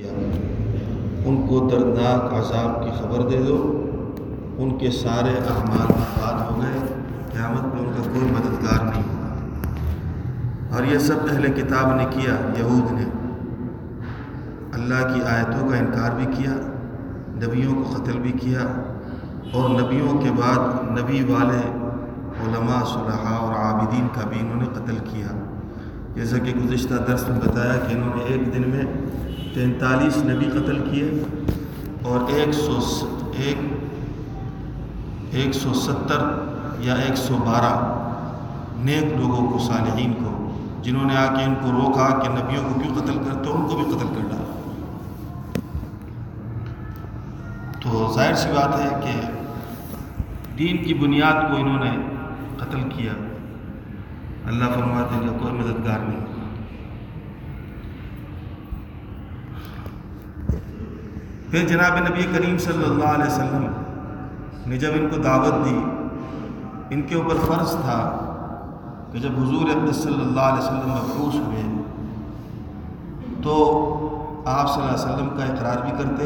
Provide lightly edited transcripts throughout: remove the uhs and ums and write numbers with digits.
کیا، ان کو دردناک عذاب کی خبر دے دو، ان کے سارے اعمال برباد ہو گئے، قیامت میں ان کا کوئی مددگار نہیں ہوگا۔ اور یہ سب اہل کتاب نے کیا، یہود نے اللہ کی آیتوں کا انکار بھی کیا، نبیوں کو قتل بھی کیا، اور نبیوں کے بعد نبی والے علماء، صلحاء اور عابدین کا بھی انہوں نے قتل کیا۔ جیسا کہ گزشتہ درس میں بتایا کہ انہوں نے ایک دن میں 43 نبی قتل کیے اور 170 یا 112 نیک لوگوں کو، صالحین کو، جنہوں نے آ کے ان کو روکا کہ نبیوں کو کیوں قتل کرتے، ان کو بھی قتل کر ڈالا۔ تو ظاہر سی بات ہے کہ دین کی بنیاد کو انہوں نے قتل کیا، اللہ فرماتے ہیں کہ کوئی مددگار نہیں۔ پھر جناب نبی کریم صلی اللہ علیہ وسلم نے جب ان کو دعوت دی، ان کے اوپر فرض تھا کہ جب حضور اقدس صلی اللہ علیہ وسلم مبعوث ہوئے تو آپ صلی اللہ علیہ وسلم کا اقرار بھی کرتے،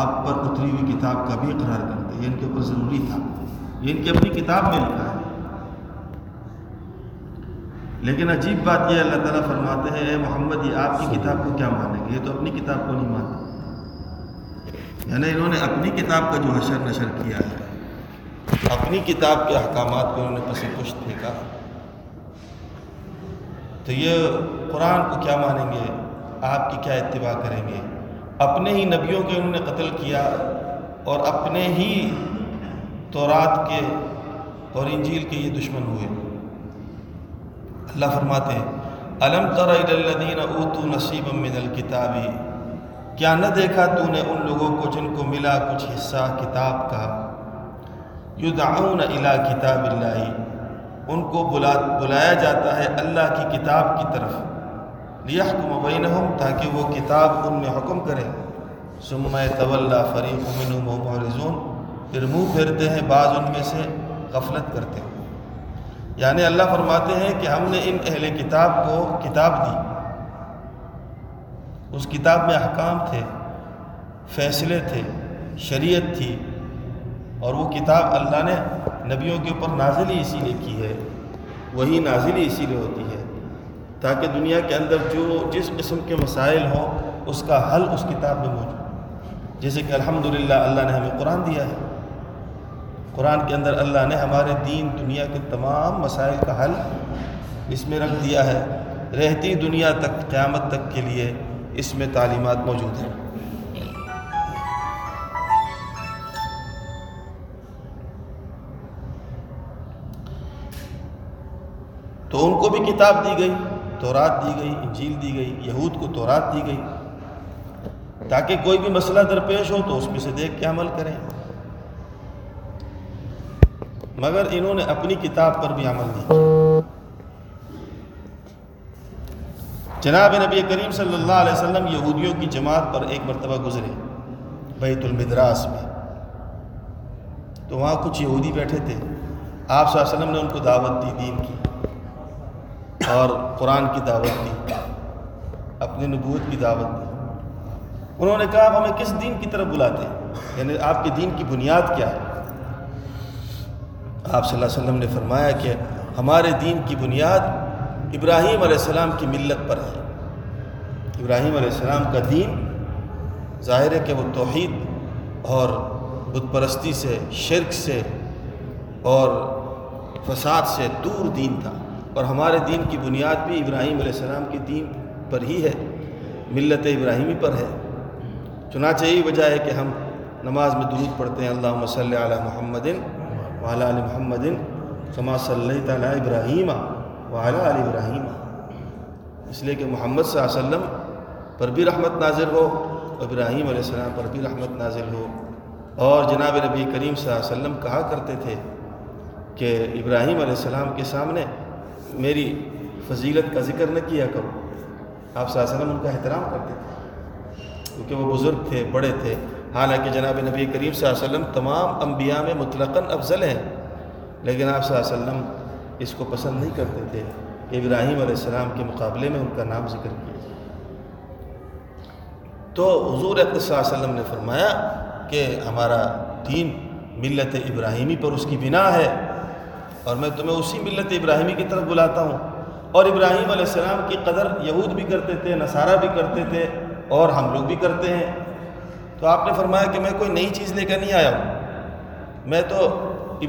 آپ پر اتری ہوئی کتاب کا بھی اقرار کرتے۔ یہ ان کے اوپر ضروری تھا، یہ ان کی اپنی کتاب میں لکھا ہے۔ لیکن عجیب بات یہ، اللہ تعالیٰ فرماتے ہیں اے محمد یہ آپ کی کتاب کو کیا مانیں گے، یہ تو اپنی کتاب کو نہیں مانتے۔ یعنی انہوں نے اپنی کتاب کا جو حشر نشر کیا ہے، اپنی کتاب کے احکامات کو انہوں نے پس پش پھینکا، تو یہ قرآن کو کیا مانیں گے، آپ کی کیا اتباع کریں گے۔ اپنے ہی نبیوں کے انہوں نے قتل کیا اور اپنے ہی تورات کے اور انجیل کے یہ دشمن ہوئے۔ اللہ فرماتے ہیں الم تر الی الذین اوتوا نصیبا من الکتاب، کیا نہ دیکھا تو نے ان لوگوں کو جن کو ملا کچھ حصہ کتاب کا، یدعون الی کتاب اللہ، ان کو بلایا جاتا ہے اللہ کی کتاب کی طرف، لیحکم بینہم، تاکہ وہ کتاب ان میں حکم کرے، ثم یتولی فریق منہم وہم معرضون، پھر منہ پھیرتے ہیں بعض ان میں سے غفلت کرتے ہیں۔ یعنی اللہ فرماتے ہیں کہ ہم نے ان اہل کتاب کو کتاب دی، اس کتاب میں احکام تھے، فیصلے تھے، شریعت تھی، اور وہ کتاب اللہ نے نبیوں کے اوپر نازل ہی اسی لیے کی ہے، وہی نازل ہی اسی لیے ہوتی ہے تاکہ دنیا کے اندر جو جس قسم کے مسائل ہوں اس کا حل اس کتاب میں موجود ہے۔ جیسے کہ الحمدللہ اللہ نے ہمیں قرآن دیا ہے، قرآن کے اندر اللہ نے ہمارے دین دنیا کے تمام مسائل کا حل اس میں رکھ دیا ہے، رہتی دنیا تک قیامت تک کے لیے اس میں تعلیمات موجود ہیں۔ تو ان کو بھی کتاب دی گئی، تورات دی گئی، انجیل دی گئی، یہود کو تورات دی گئی تاکہ کوئی بھی مسئلہ درپیش ہو تو اس میں سے دیکھ کے عمل کریں، مگر انہوں نے اپنی کتاب پر بھی عمل نہیں کیا۔ جناب نبی کریم صلی اللہ علیہ وسلم یہودیوں کی جماعت پر ایک مرتبہ گزرے بیت المدراس میں، تو وہاں کچھ یہودی بیٹھے تھے، آپ صلی اللہ علیہ وسلم نے ان کو دعوت دی دین کی اور قرآن کی دعوت دی، اپنی نبوت کی دعوت دی۔ انہوں نے کہا آپ ہمیں کس دین کی طرف بلاتے ہیں، یعنی آپ کے دین کی بنیاد کیا ہے۔ آپ صلی اللہ علیہ وسلم نے فرمایا کہ ہمارے دین کی بنیاد ابراہیم علیہ السلام کی ملت پر ہے۔ ابراہیم علیہ السلام کا دین ظاہر ہے کہ وہ توحید اور بت پرستی سے، شرک سے اور فساد سے دور دین تھا، اور ہمارے دین کی بنیاد بھی ابراہیم علیہ السلام کے دین پر ہی ہے، ملت ابراہیمی پر ہے۔ چنانچہ یہی وجہ ہے کہ ہم نماز میں درود پڑھتے ہیں اللہم صلی علی محمد وعلی آل محمد کما صلیت علی ابراہیم وعلی آل ابراہیم، اس لیے کہ محمد صلی اللہ علیہ وسلم پر بھی رحمت نازل ہو، ابراہیم علیہ السلام پر بھی رحمت نازل ہو۔ اور جناب نبی کریم صلی اللہ علیہ وسلم کہا کرتے تھے کہ ابراہیم علیہ السلام کے سامنے میری فضیلت کا ذکر نہ کیا کرو۔ آپ صلی اللہ علیہ وسلم ان کا احترام کرتے تھے کیونکہ وہ بزرگ تھے، بڑے تھے، حالانکہ جناب نبی کریم صلی اللہ علیہ وسلم تمام انبیاء میں مطلقاً افضل ہیں، لیکن آپ صلی اللہ علیہ وسلم اس کو پسند نہیں کرتے تھے کہ ابراہیم علیہ السلام کے مقابلے میں ان کا نام ذکر کیا۔ تو حضور اقدس صلی اللہ علیہ وسلم نے فرمایا کہ ہمارا دین ملت ابراہیمی پر اس کی بنا ہے، اور میں تمہیں اسی ملت ابراہیمی کی طرف بلاتا ہوں۔ اور ابراہیم علیہ السلام کی قدر یہود بھی کرتے تھے، نصارہ بھی کرتے تھے، اور ہم لوگ بھی کرتے ہیں۔ تو آپ نے فرمایا کہ میں کوئی نئی چیز لے کر نہیں آیا ہوں، میں تو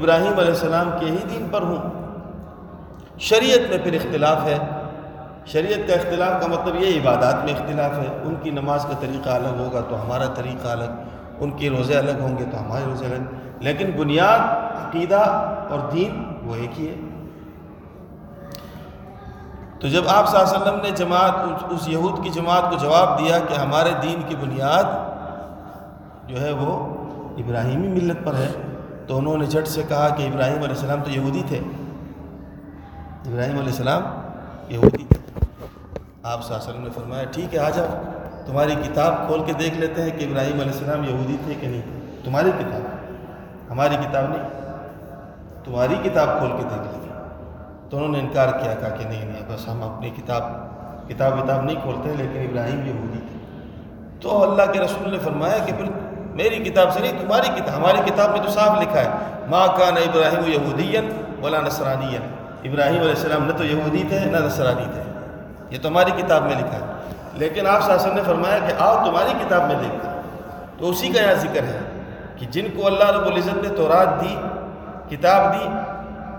ابراہیم علیہ السلام کے ہی دین پر ہوں۔ شریعت میں پھر اختلاف ہے، شریعت کا اختلاف کا مطلب یہ عبادات میں اختلاف ہے، ان کی نماز کا طریقہ الگ ہوگا تو ہمارا طریقہ الگ، ان کے روزے الگ ہوں گے تو ہمارے روزے الگ، لیکن بنیاد عقیدہ اور دین وہ ایک ہی ہے۔ تو جب آپ صلی اللہ علیہ وسلم نے جماعت اس یہود کی جماعت کو جواب دیا کہ ہمارے دین کی بنیاد جو ہے وہ ابراہیمی ملت پر ہے، تو انہوں نے جھٹ سے کہا کہ ابراہیم علیہ السلام تو یہودی تھے، ابراہیم علیہ السلام یہودی تھے۔ آپ صلی اللہ علیہ وسلم نے فرمایا ٹھیک ہے آ جاؤ، تمہاری کتاب کھول کے دیکھ لیتے ہیں کہ ابراہیم علیہ السلام یہودی تھے کہ نہیں، تمہاری کتاب، ہماری کتاب نہیں، تمہاری کتاب کھول کے دیکھ لیتے ہیں۔ تو انہوں نے انکار کیا، کہا کہ نہیں نہیں بس ہم اپنی کتاب نہیں کھولتے، لیکن ابراہیم یہودی تھے۔ تو اللہ کے رسول نے فرمایا کہ پھر میری کتاب سے نہیں تمہاری کتاب، ہماری کتاب میں تو صاف لکھا ہے ما کان ابراہیم یہودیا ولا نصرانیا، ابراہیم علیہ السلام نہ تو یہودی تھے نہ نصرانی تھے، یہ تو ہماری کتاب میں لکھا ہے۔ لیکن آپ صلی اللہ علیہ وسلم نے فرمایا کہ آؤ تمہاری کتاب میں دیکھتے ہیں۔ تو اسی کا یہاں ذکر ہے کہ جن کو اللہ رب العزت نے تورات دی، کتاب دی،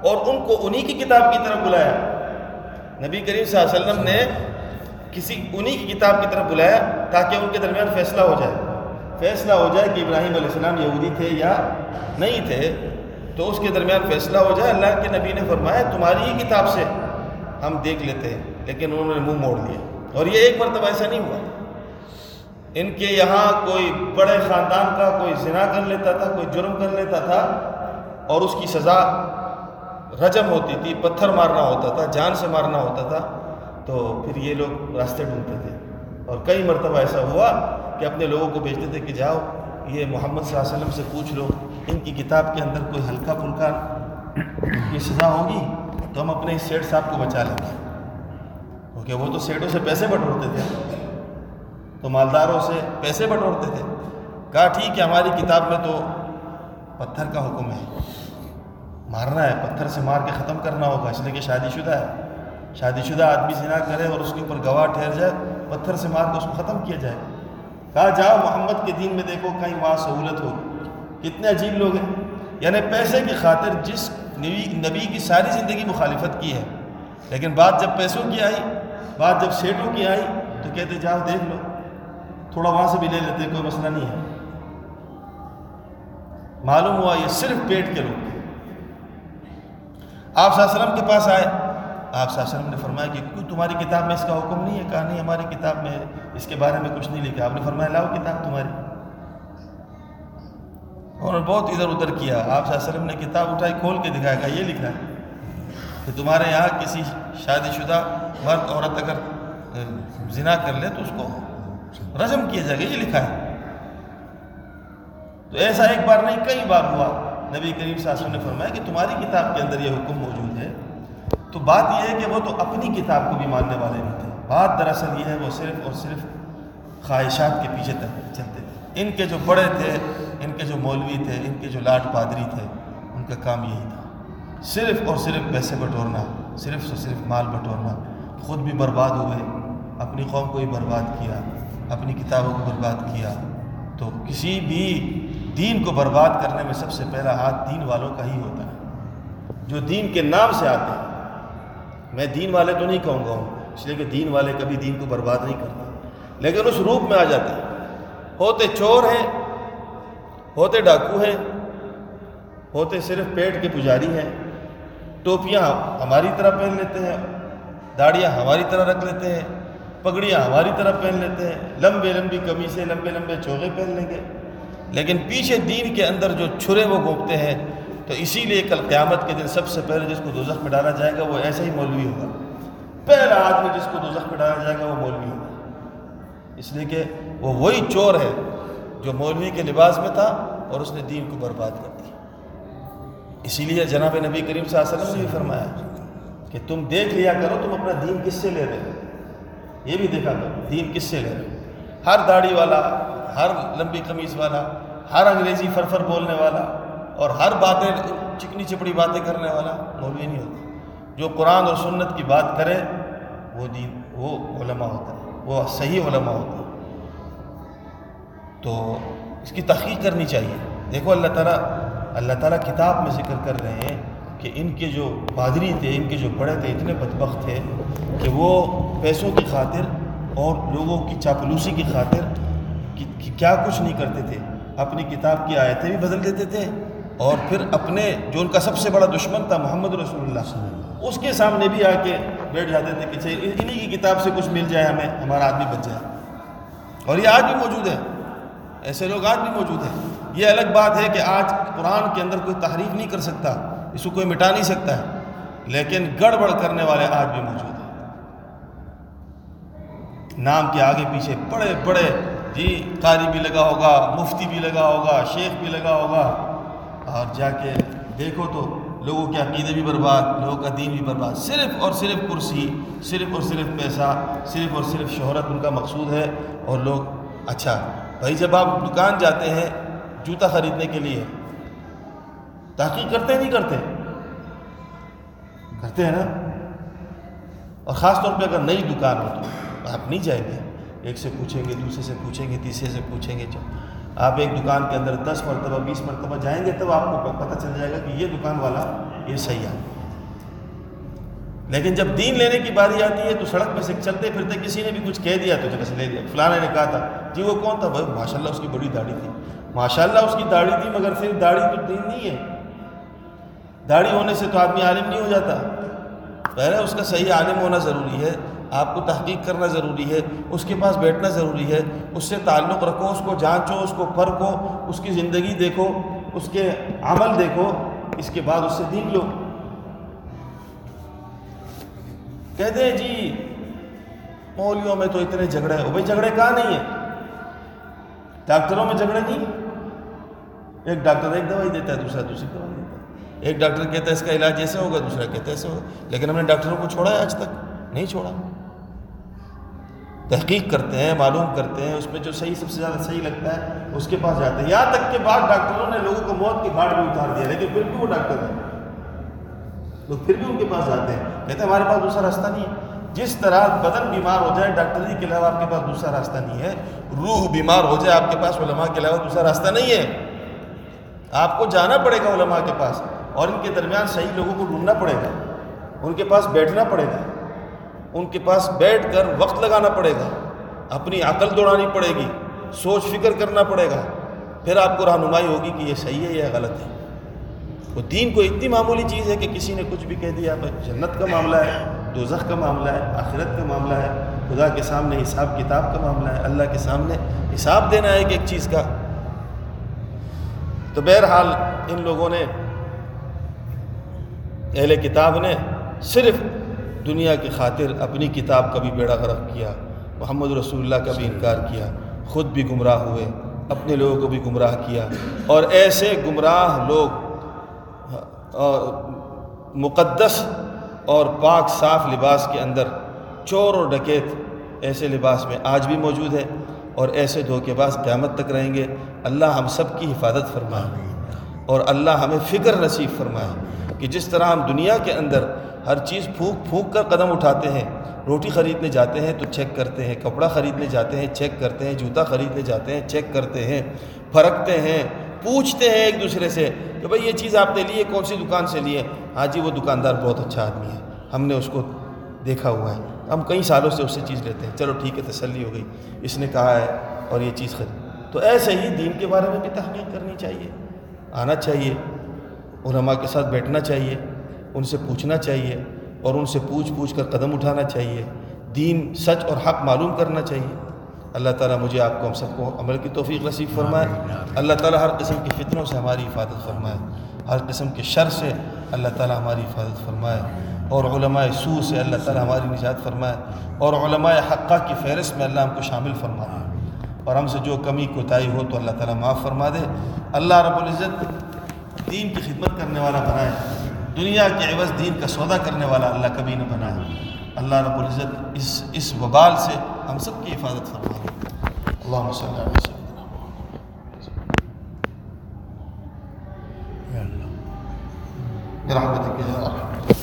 اور ان کو انہی کی کتاب کی طرف بلایا۔ نبی کریم صلی اللہ علیہ وسلم نے انہی کی کتاب کی طرف بلایا تاکہ ان کے درمیان فیصلہ ہو جائے کہ ابراہیم علیہ السلام یہودی تھے یا نہیں تھے، تو اس کے درمیان فیصلہ ہو جائے۔ اللہ کے نبی نے فرمایا تمہاری ہی کتاب سے ہم دیکھ لیتے ہیں، لیکن انہوں نے منہ موڑ لیا۔ اور یہ ایک مرتبہ ایسا نہیں ہوا، ان کے یہاں کوئی بڑے خاندان کا کوئی زنا کر لیتا تھا، کوئی جرم کر لیتا تھا، اور اس کی سزا رجم ہوتی تھی، پتھر مارنا ہوتا تھا، جان سے مارنا ہوتا تھا، تو پھر یہ لوگ راستے ڈھونڈتے تھے۔ اور کئی مرتبہ ایسا ہوا کہ اپنے لوگوں کو بھیجتے تھے کہ جاؤ یہ محمد صلی اللہ علیہ وسلم سے پوچھ لو، ان کی کتاب کے اندر کوئی ہلکا پھلکا یہ سزا ہوگی تو ہم اپنے سیٹ صاحب کو بچا لیں گے، کیونکہ وہ تو سیٹوں سے پیسے بٹورتے تھے، تو مالداروں سے پیسے بٹورتے تھے۔ کہا ٹھیک ہے ہماری کتاب میں تو پتھر کا حکم ہے، مارنا ہے، پتھر سے مار کے ختم کرنا ہوگا، اس لیے کہ شادی شدہ ہے، شادی شدہ آدمی زنا کرے اور اس کے اوپر گواہ ٹھہر جائے، پتھر سے مار کے اس کو ختم کیا جائے۔ کہا جاؤ محمد کے دین میں دیکھو کہیں وہاں سہولت ہو۔ کتنے عجیب لوگ ہیں، یعنی پیسے کی خاطر جس نبی کی ساری زندگی مخالفت کی ہے، لیکن بات جب پیسوں کی آئی، بات جب سیٹوں کی آئی تو کہتے جاؤ دیکھ لو، تھوڑا وہاں سے بھی لے لیتے، کوئی مسئلہ نہیں ہے۔ معلوم ہوا یہ صرف پیٹ کے لوگ۔ آپ صلی اللہ علیہ وسلم کے پاس آئے، آپ صلی اللہ علیہ وسلم نے فرمایا کہ کیوں تمہاری کتاب میں اس کا حکم نہیں ہے؟ کہا نہیں ہماری کتاب میں اس کے بارے میں کچھ نہیں لکھا۔ آپ نے فرمایا لاؤ کتاب تمہاری۔ اور بہت ادھر ادھر کیا، آپ صلی اللہ علیہ وسلم نے کتاب اٹھائی، کھول کے دکھایا، کہا یہ لکھا ہے کہ تمہارے یہاں کسی شادی شدہ مرد عورت اگر زنا کر لے تو اس کو رجم کیا جائے گا، یہ لکھا ہے۔ تو ایسا ایک بار نہیں کئی بار ہوا۔ نبی کریم صلی اللہ علیہ وسلم نے فرمایا کہ تمہاری کتاب کے اندر یہ حکم موجود ہے۔ تو بات یہ ہے کہ وہ تو اپنی کتاب کو بھی ماننے والے نہیں تھے، بات دراصل یہ ہے وہ صرف اور صرف خواہشات کے پیچھے چلتے تھے۔ ان کے جو بڑے تھے، ان کے جو مولوی تھے، ان کے جو لاٹ پادری تھے، ان کا کام یہی تھا، صرف اور صرف پیسے بٹورنا، صرف اور صرف مال بٹورنا۔ خود بھی برباد ہوئے، اپنی قوم کو بھی برباد کیا، اپنی کتابوں کو برباد کیا۔ تو کسی بھی دین کو برباد کرنے میں سب سے پہلا ہاتھ دین والوں کا ہی ہوتا ہے، جو دین کے نام سے آتے ہیں۔ میں دین والے تو نہیں کہوں گا ہوں، اس لیے کہ دین والے کبھی دین کو برباد نہیں کرتے، لیکن اس روپ میں آ جاتے ہیں۔ ہوتے چور ہیں، ہوتے ڈاکو ہیں، ہوتے صرف پیٹ کے پجاری ہیں، ٹوپیاں ہماری طرح پہن لیتے ہیں، داڑیاں ہماری طرح رکھ لیتے ہیں، پگڑیاں ہماری طرح پہن لیتے ہیں، لمبے لمبی قمیصیں، لمبے لمبے چوغے پہن لیں گے، لیکن پیچھے دین کے اندر جو چھرے وہ گھونپتے ہیں۔ تو اسی لیے کل قیامت کے دن سب سے پہلے جس کو دوزخ میں ڈالا جائے گا وہ ایسا ہی مولوی ہوگا، پہلا آدمی جس کو دوزخ میں ڈالا جائے گا وہ مولوی ہوگا، اس لیے کہ وہی چور ہے جو مولوی کے لباس میں تھا اور اس نے دین کو برباد کر دیا۔ اسی لیے جناب نبی کریم صلی اللہ علیہ وسلم نے بھی فرمایا کہ تم دیکھ لیا کرو تم اپنا دین کس سے لے رہے ہو، یہ بھی دیکھا کرو دین کس سے لے رہے ہو۔ ہر داڑھی والا، ہر لمبی قمیص والا، ہر انگریزی فرفر بولنے والا اور ہر باتیں چکنی چپڑی باتیں کرنے والا مولوی نہیں ہوتا۔ جو قرآن اور سنت کی بات کرے وہ دین، وہ علماء ہوتا ہے، وہ صحیح علماء ہوتا ہے۔ تو اس کی تحقیق کرنی چاہیے۔ دیکھو اللہ تعالیٰ کتاب میں ذکر کر رہے ہیں کہ ان کے جو پادری تھے، ان کے جو بڑے تھے، اتنے بدبخت تھے کہ وہ پیسوں کی خاطر اور لوگوں کی چاپلوسی کی خاطر کیا کچھ نہیں کرتے تھے، اپنی کتاب کی آیتیں بھی بدل دیتے تھے، اور پھر اپنے جو ان کا سب سے بڑا دشمن تھا محمد رسول اللہ اس کے سامنے بھی آ کے بیٹھ جاتے تھے کہ چاہیے انہی کی کتاب سے کچھ مل جائے ہمیں، ہمارا آدمی بچ جائے۔ اور یہ آج بھی موجود ہے، ایسے لوگ آج بھی موجود ہیں۔ یہ الگ بات ہے کہ آج قرآن کے اندر کوئی تحریف نہیں کر سکتا، اس کو کوئی مٹا نہیں سکتا ہے، لیکن گڑبڑ کرنے والے آج بھی موجود ہیں۔ نام کے آگے پیچھے بڑے بڑے جی قاری بھی لگا ہوگا، مفتی بھی لگا ہوگا، شیخ بھی لگا ہوگا، اور جا کے دیکھو تو لوگوں کے عقیدے بھی برباد، لوگوں کا دین بھی برباد۔ صرف اور صرف کرسی، صرف اور صرف پیسہ، صرف اور صرف شہرت ان کا مقصود ہے۔ اور لوگ اچھا بھائی، جب آپ دکان جاتے ہیں جوتا خریدنے کے لیے، تحقیق کرتے نہیں کرتے؟ کرتے ہیں نا۔ اور خاص طور پہ اگر نئی دکان ہو تو آپ نہیں جائیں گے، ایک سے پوچھیں گے، دوسرے سے پوچھیں گے، تیسرے سے پوچھیں گے۔ آپ ایک دکان کے اندر 10 مرتبہ 20 مرتبہ جائیں گے تب آپ کو پتہ چل جائے گا کہ یہ دکان والا یہ صحیح ہے۔ لیکن جب دین لینے کی باری آتی ہے تو سڑک پہ سے چلتے پھرتے کسی نے بھی کچھ کہہ دیا تو جیسے لے لیا، فلاں نے کہا تھا جی، وہ کون تھا بھائی؟ ماشاء اللہ اس کی بڑی داڑھی تھی، ماشاء اللہ اس کی داڑھی تھی، مگر صرف داڑھی تو دین نہیں ہے۔ داڑھی ہونے سے تو آدمی عالم نہیں ہو جاتا۔ پہلے اس کا صحیح عالم ہونا ضروری ہے، آپ کو تحقیق کرنا ضروری ہے، اس کے پاس بیٹھنا ضروری ہے، اس سے تعلق رکھو، اس کو جانچو، اس کو پرکھو، اس کی زندگی دیکھو، اس کے عمل دیکھو، اس کے بعد اس سے دین لو۔ کہتے ہیں جی مولویوں میں تو اتنے جھگڑے ہو، بھائی جھگڑے کہاں نہیں ہیں؟ ڈاکٹروں میں جھگڑے نہیں؟ ایک ڈاکٹر ایک دوائی دیتا ہے، دوسرا دوسری دوائی دیتا ہے، ایک ڈاکٹر کہتا ہے اس کا علاج ایسے ہوگا، دوسرا کہتا ہے ایسے ہوگا۔ لیکن ہم نے ڈاکٹروں کو چھوڑا ہے؟ آج تک نہیں چھوڑا۔ تحقیق کرتے ہیں، معلوم کرتے ہیں، اس میں جو صحیح سب سے زیادہ صحیح لگتا ہے اس کے پاس جاتے ہیں، یہاں تک کہ بعض ڈاکٹروں نے لوگوں کو موت کی گھاٹ میں اتار دیا، لیکن پھر بھی وہ ڈاکٹر ہیں، لوگ پھر بھی ان کے پاس جاتے ہیں، کہتے ہیں ہمارے پاس دوسرا راستہ نہیں ہے۔ جس طرح بدن بیمار ہو جائے ڈاکٹری کے علاوہ آپ کے پاس دوسرا راستہ نہیں ہے، روح بیمار ہو جائے آپ کے پاس علماء کے علاوہ دوسرا راستہ نہیں ہے۔ آپ کو جانا پڑے گا علماء کے پاس، اور ان کے درمیان صحیح لوگوں کو ڈھونڈنا پڑے گا، ان کے پاس بیٹھنا پڑے گا، ان کے پاس بیٹھ کر وقت لگانا پڑے گا، اپنی عقل دوڑانی پڑے گی، سوچ فکر کرنا پڑے گا، پھر آپ کو رہنمائی ہوگی کہ یہ صحیح ہے یا غلط ہے۔ وہ دین کو اتنی معمولی چیز ہے کہ کسی نے کچھ بھی کہہ دیا، جنت کا معاملہ ہے، دوزخ کا معاملہ ہے، آخرت کا معاملہ ہے، خدا کے سامنے حساب کتاب کا معاملہ ہے، اللہ کے سامنے حساب دینا ہے ایک ایک چیز کا۔ تو بہرحال ان لوگوں نے، اہل کتاب نے صرف دنیا کی خاطر اپنی کتاب کا بھی بیڑا غرق کیا، محمد رسول اللہ کا بھی انکار کیا، خود بھی گمراہ ہوئے، اپنے لوگوں کو بھی گمراہ کیا۔ اور ایسے گمراہ لوگ مقدس اور پاک صاف لباس کے اندر، چور اور ڈکیت ایسے لباس میں آج بھی موجود ہے، اور ایسے دھوکے باز قیامت تک رہیں گے۔ اللہ ہم سب کی حفاظت فرمائے، اور اللہ ہمیں فکر نصیب فرمائے کہ جس طرح ہم دنیا کے اندر ہر چیز پھونک پھونک کر قدم اٹھاتے ہیں، روٹی خریدنے جاتے ہیں تو چیک کرتے ہیں، کپڑا خریدنے جاتے ہیں چیک کرتے ہیں، جوتا خریدنے جاتے ہیں چیک کرتے ہیں، پرکھتے ہیں، پوچھتے ہیں ایک دوسرے سے کہ بھئی یہ چیز آپ نے لی ہے، کون سی دکان سے لی ہے؟ ہاں جی وہ دکاندار بہت اچھا آدمی ہے، ہم نے اس کو دیکھا ہوا ہے، ہم کئی سالوں سے اس سے چیز لیتے ہیں، چلو ٹھیک ہے تسلی ہو گئی، اس نے کہا ہے اور یہ چیز خرید۔ تو ایسے ہی دین کے بارے میں بھی تحقیق کرنی چاہیے، آنا چاہیے، علماء کے ساتھ بیٹھنا چاہیے، ان سے پوچھنا چاہیے، اور ان سے پوچھ کر قدم اٹھانا چاہیے، دین سچ اور حق معلوم کرنا چاہیے۔ اللہ تعالیٰ مجھے، آپ کو، ہم سب کو عمل کی توفیق نصیب فرمائے۔ اللہ تعالیٰ ہر قسم کے فتنوں سے ہماری حفاظت فرمائے، ہر قسم کے شر سے اللہ تعالیٰ ہماری حفاظت فرمائے، اور علماء سوء سے اللہ تعالیٰ ہماری نجات فرمائے، اور علماء حقہ کی فہرست میں اللہ ہم کو شامل فرمائے، اور ہم سے جو کمی کوتاہی ہو تو اللہ تعالیٰ معاف فرما دے۔ اللہ رب العزت دین کی خدمت کرنے والا بنائے، دنیا کے عوض دین کا سودا کرنے والا اللہ کبھی نہ بنائے۔ اللہ رب العزت اس وبال سے ہم سب کی حفاظت فرمائے۔ اللهم صل على سيدنا محمد برحمتك يا ارحم